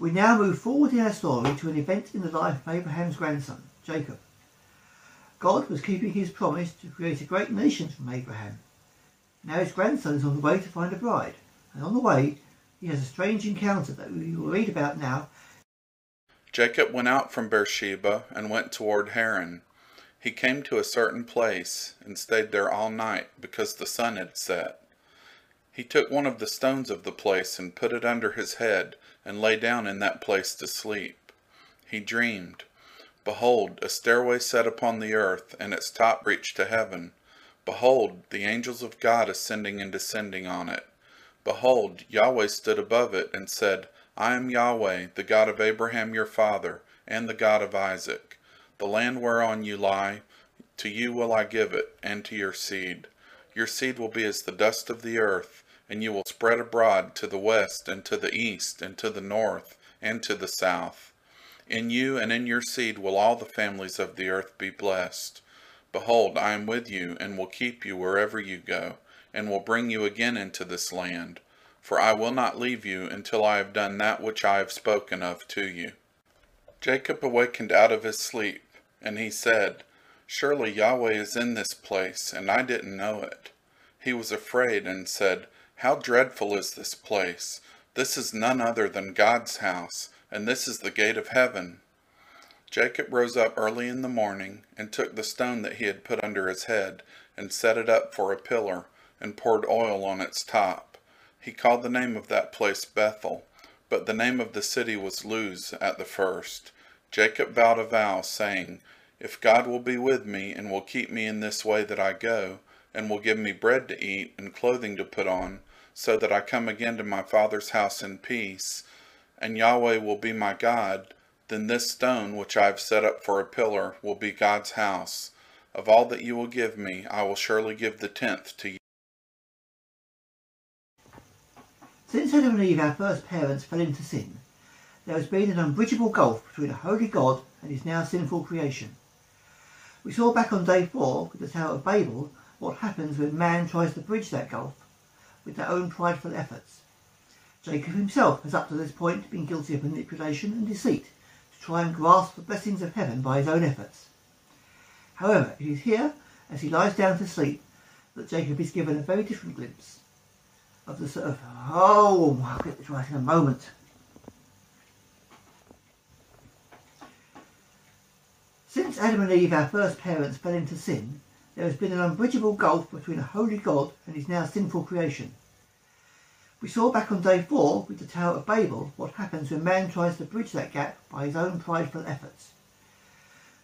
We now move forward in our story to an event in the life of Abraham's grandson, Jacob. God was keeping his promise to create a great nation from Abraham. Now his grandson is on the way to find a bride, and on the way he has a strange encounter that we will read about now. Jacob went out from Beersheba and went toward Haran. He came to a certain place and stayed there all night because the sun had set. He took one of the stones of the place and put it under his head and lay down in that place to sleep. He dreamed, "Behold, a stairway set upon the earth, and its top reached to heaven. Behold, the angels of God ascending and descending on it. Behold, Yahweh stood above it and said, I am Yahweh, the God of Abraham your father, and the God of Isaac. The land whereon you lie, to you will I give it, and to your seed. Your seed will be as the dust of the earth, and you will spread abroad to the west, and to the east, and to the north, and to the south. In you and in your seed will all the families of the earth be blessed. Behold, I am with you, and will keep you wherever you go, and will bring you again into this land. For I will not leave you until I have done that which I have spoken of to you." Jacob awakened out of his sleep, and he said, "Surely Yahweh is in this place, and I didn't know it." He was afraid and said, "How dreadful is this place! This is none other than God's house, and this is the gate of heaven." Jacob rose up early in the morning, and took the stone that he had put under his head, and set it up for a pillar, and poured oil on its top. He called the name of that place Bethel, but the name of the city was Luz at the first. Jacob vowed a vow, saying, "If God will be with me, and will keep me in this way that I go, and will give me bread to eat, and clothing to put on, so that I come again to my father's house in peace, and Yahweh will be my God, then this stone which I have set up for a pillar will be God's house. Of all that you will give me, I will surely give the tenth to you." Since Adam and Eve, our first parents, fell into sin, there has been an unbridgeable gulf between a holy God and his now sinful creation. We saw back on day 4 with the Tower of Babel what happens when man tries to bridge that gulf with their own prideful efforts. Jacob himself has up to this point been guilty of manipulation and deceit to try and grasp the blessings of heaven by his own efforts. However, it is here, as he lies down to sleep, that Jacob is given a very different glimpse of the sort of, oh, I'll get this right in a moment. Since Adam and Eve, our first parents, fell into sin, there has been an unbridgeable gulf between a holy God and his now sinful creation. We saw back on day 4 with the Tower of Babel what happens when man tries to bridge that gap by his own prideful efforts.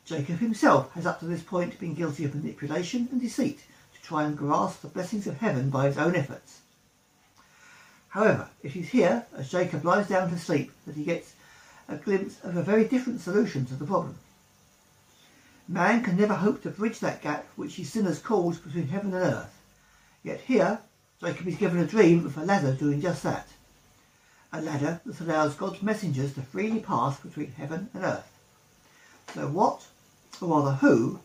Jacob himself has up to this point been guilty of manipulation and deceit to try and grasp the blessings of heaven by his own efforts. However, it is here, as Jacob lies down to sleep, that he gets a glimpse of a very different solution to the problem. Man can never hope to bridge that gap which his sin has caused between heaven and earth. Yet here, Jacob is given a dream of a ladder doing just that. A ladder that allows God's messengers to freely pass between heaven and earth. So what, or rather who,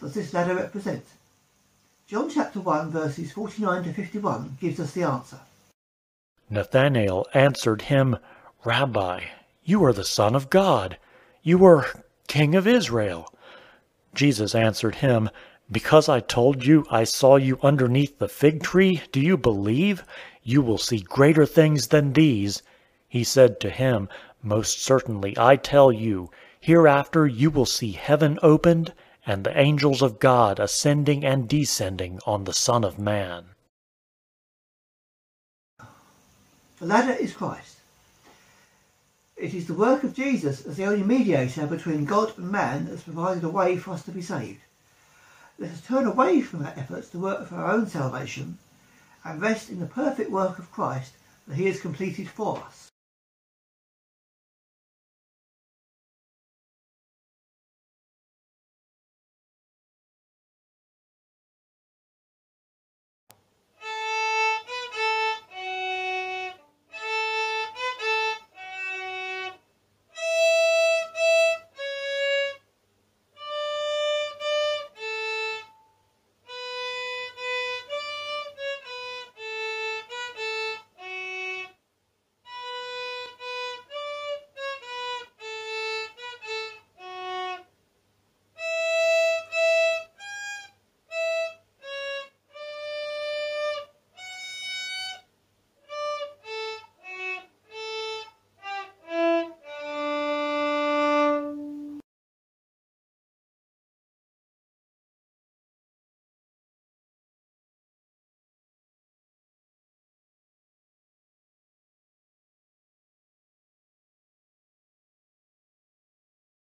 does this ladder represent? John chapter 1 verses 49 to 51 gives us the answer. Nathanael answered him, "Rabbi, you are the Son of God. You are King of Israel." Jesus answered him, "Because I told you I saw you underneath the fig tree, do you believe? You will see greater things than these." He said to him, "Most certainly I tell you, hereafter you will see heaven opened, and the angels of God ascending and descending on the Son of Man." The ladder is Christ. It is the work of Jesus as the only mediator between God and man that has provided a way for us to be saved. Let us turn away from our efforts to work for our own salvation and rest in the perfect work of Christ that he has completed for us.